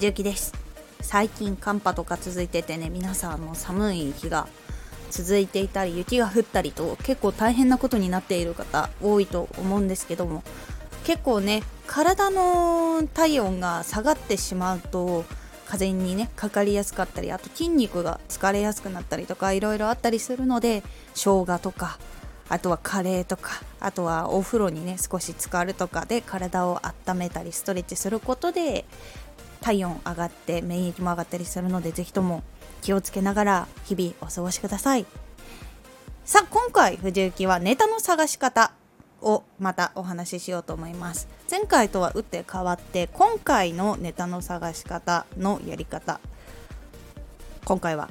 冬雪です。最近寒波とか続いててね、皆さんも寒い日が続いていたり雪が降ったりと結構大変なことになっている方多いと思うんですけども、結構ね体の体温が下がってしまうと風邪にねかかりやすかったり、あと筋肉が疲れやすくなったりとかいろいろあったりするので、生姜とかあとはカレーとかあとはお風呂にね少し浸かるとかで体を温めたりストレッチすることで体温上がって免疫も上がったりするので、ぜひとも気をつけながら日々お過ごしください。さあ今回藤幸はネタの探し方をまたお話ししようと思います。前回とは打って変わって今回のネタの探し方のやり方、今回は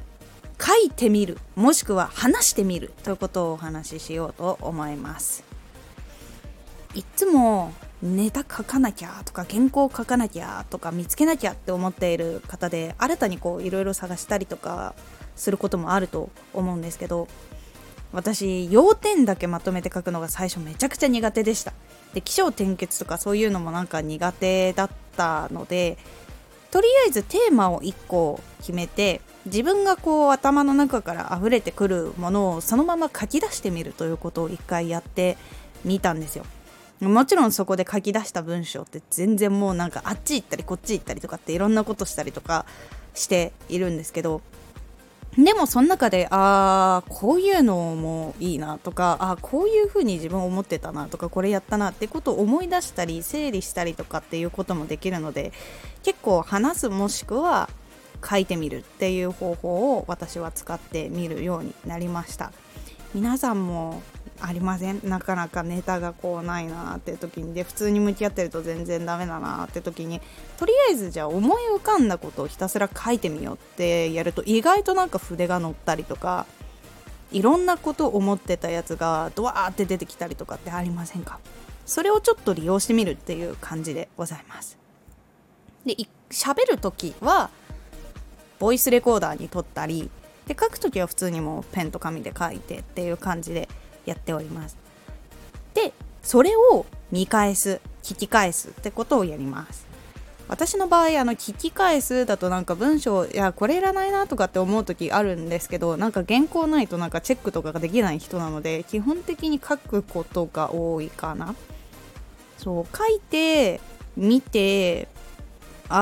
書いてみるもしくは話してみるということをお話ししようと思います。いつもネタ書かなきゃとか原稿書かなきゃとか見つけなきゃって思っている方で、新たにこういろいろ探したりとかすることもあると思うんですけど、私要点だけまとめて書くのが最初めちゃくちゃ苦手でした。で、起承転結とかそういうのもなんか苦手だったので、とりあえずテーマを1個決めて自分がこう頭の中から溢れてくるものをそのまま書き出してみるということを1回やってみたんですよ。もちろんそこで書き出した文章って全然もうなんかあっち行ったりこっち行ったりとかっていろんなことしたりとかしているんですけど、でもその中でこういうのもいいなとか、こういうふうに自分思ってたなとかこれやったなってことを思い出したり整理したりとかっていうこともできるので、結構話すもしくは書いてみるっていう方法を私は使ってみるようになりました。皆さんもありません？なかなかネタがこうないなって時に、で普通に向き合ってると全然ダメだなって時に、とりあえずじゃあ思い浮かんだことをひたすら書いてみようってやると、意外となんか筆が乗ったりとかいろんなことを思ってたやつがドワーって出てきたりとかってありませんか？それをちょっと利用してみるっていう感じでございます。で、喋る時はボイスレコーダーに撮ったりで、書くときは普通にもうペンと紙で書いてっていう感じでやっております。で、それを見返す、聞き返すってことをやります。私の場合聞き返すだとなんか文章これいらないなとかって思うときあるんですけど、なんか原稿ないとなんかチェックとかができない人なので基本的に書くことが多いかな。そう、書いて見て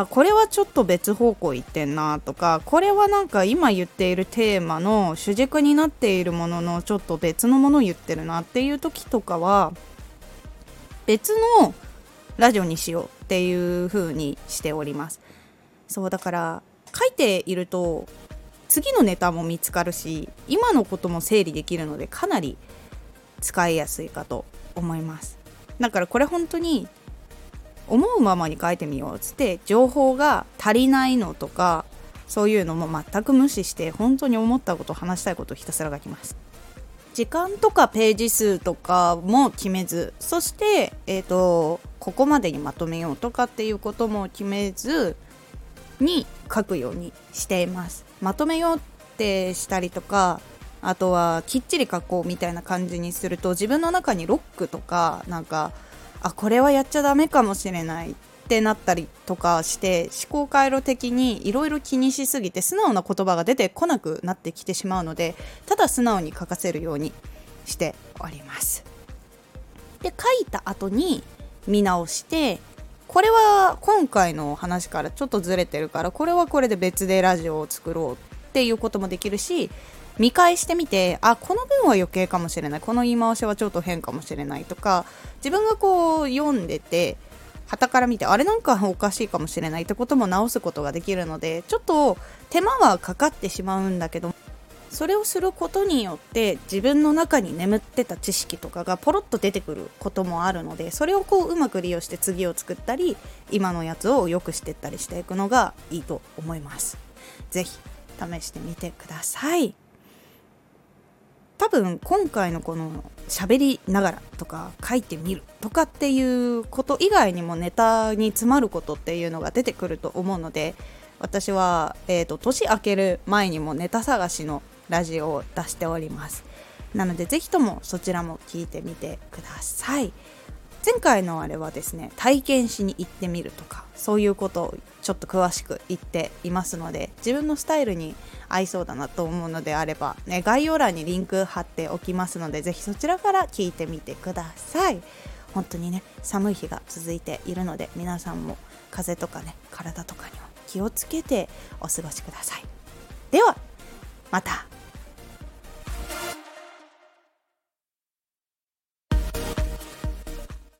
これはちょっと別方向行ってんなとか、これはなんか今言っているテーマの主軸になっているもののちょっと別のものを言ってるなっていう時とかは別のラジオにしようっていう風にしております。そうだから書いていると次のネタも見つかるし、今のことも整理できるのでかなり使いやすいかと思います。だからこれ本当に思うままに書いてみようっつって情報が足りないのとかそういうのも全く無視して、本当に思ったこと話したいことをひたすら書きます。時間とかページ数とかも決めず、そして、ここまでにまとめようとかっていうことも決めずに書くようにしています。まとめようってしたりとか、あとはきっちり書こうみたいな感じにすると自分の中にロックとかなんかこれはやっちゃダメかもしれないってなったりとかして、思考回路的にいろいろ気にしすぎて素直な言葉が出てこなくなってきてしまうので、ただ素直に書かせるようにしております。で、書いた後に見直して、これは今回の話からちょっとずれてるからこれはこれで別でラジオを作ろうっていうこともできるし、見返してみてこの文は余計かもしれない、この言い回しはちょっと変かもしれないとか、自分がこう読んでて傍から見てなんかおかしいかもしれないってことも直すことができるので、ちょっと手間はかかってしまうんだけど、それをすることによって自分の中に眠ってた知識とかがポロッと出てくることもあるので、それをこううまく利用して次を作ったり今のやつを良くしていったりしていくのがいいと思います。ぜひ試してみてください。多分今回のこの喋りながらとか書いてみるとかっていうこと以外にもネタに詰まることっていうのが出てくると思うので、私は、年明ける前にもネタ探しのラジオを出しております。なのでぜひともそちらも聞いてみてください。前回のあれはですね、体験しに行ってみるとかそういうことをちょっと詳しく言っていますので、自分のスタイルに合いそうだなと思うのであれば、ね、概要欄にリンク貼っておきますので、ぜひそちらから聞いてみてください。本当にね、寒い日が続いているので、皆さんも風邪とかね、体とかには気をつけてお過ごしください。ではまた。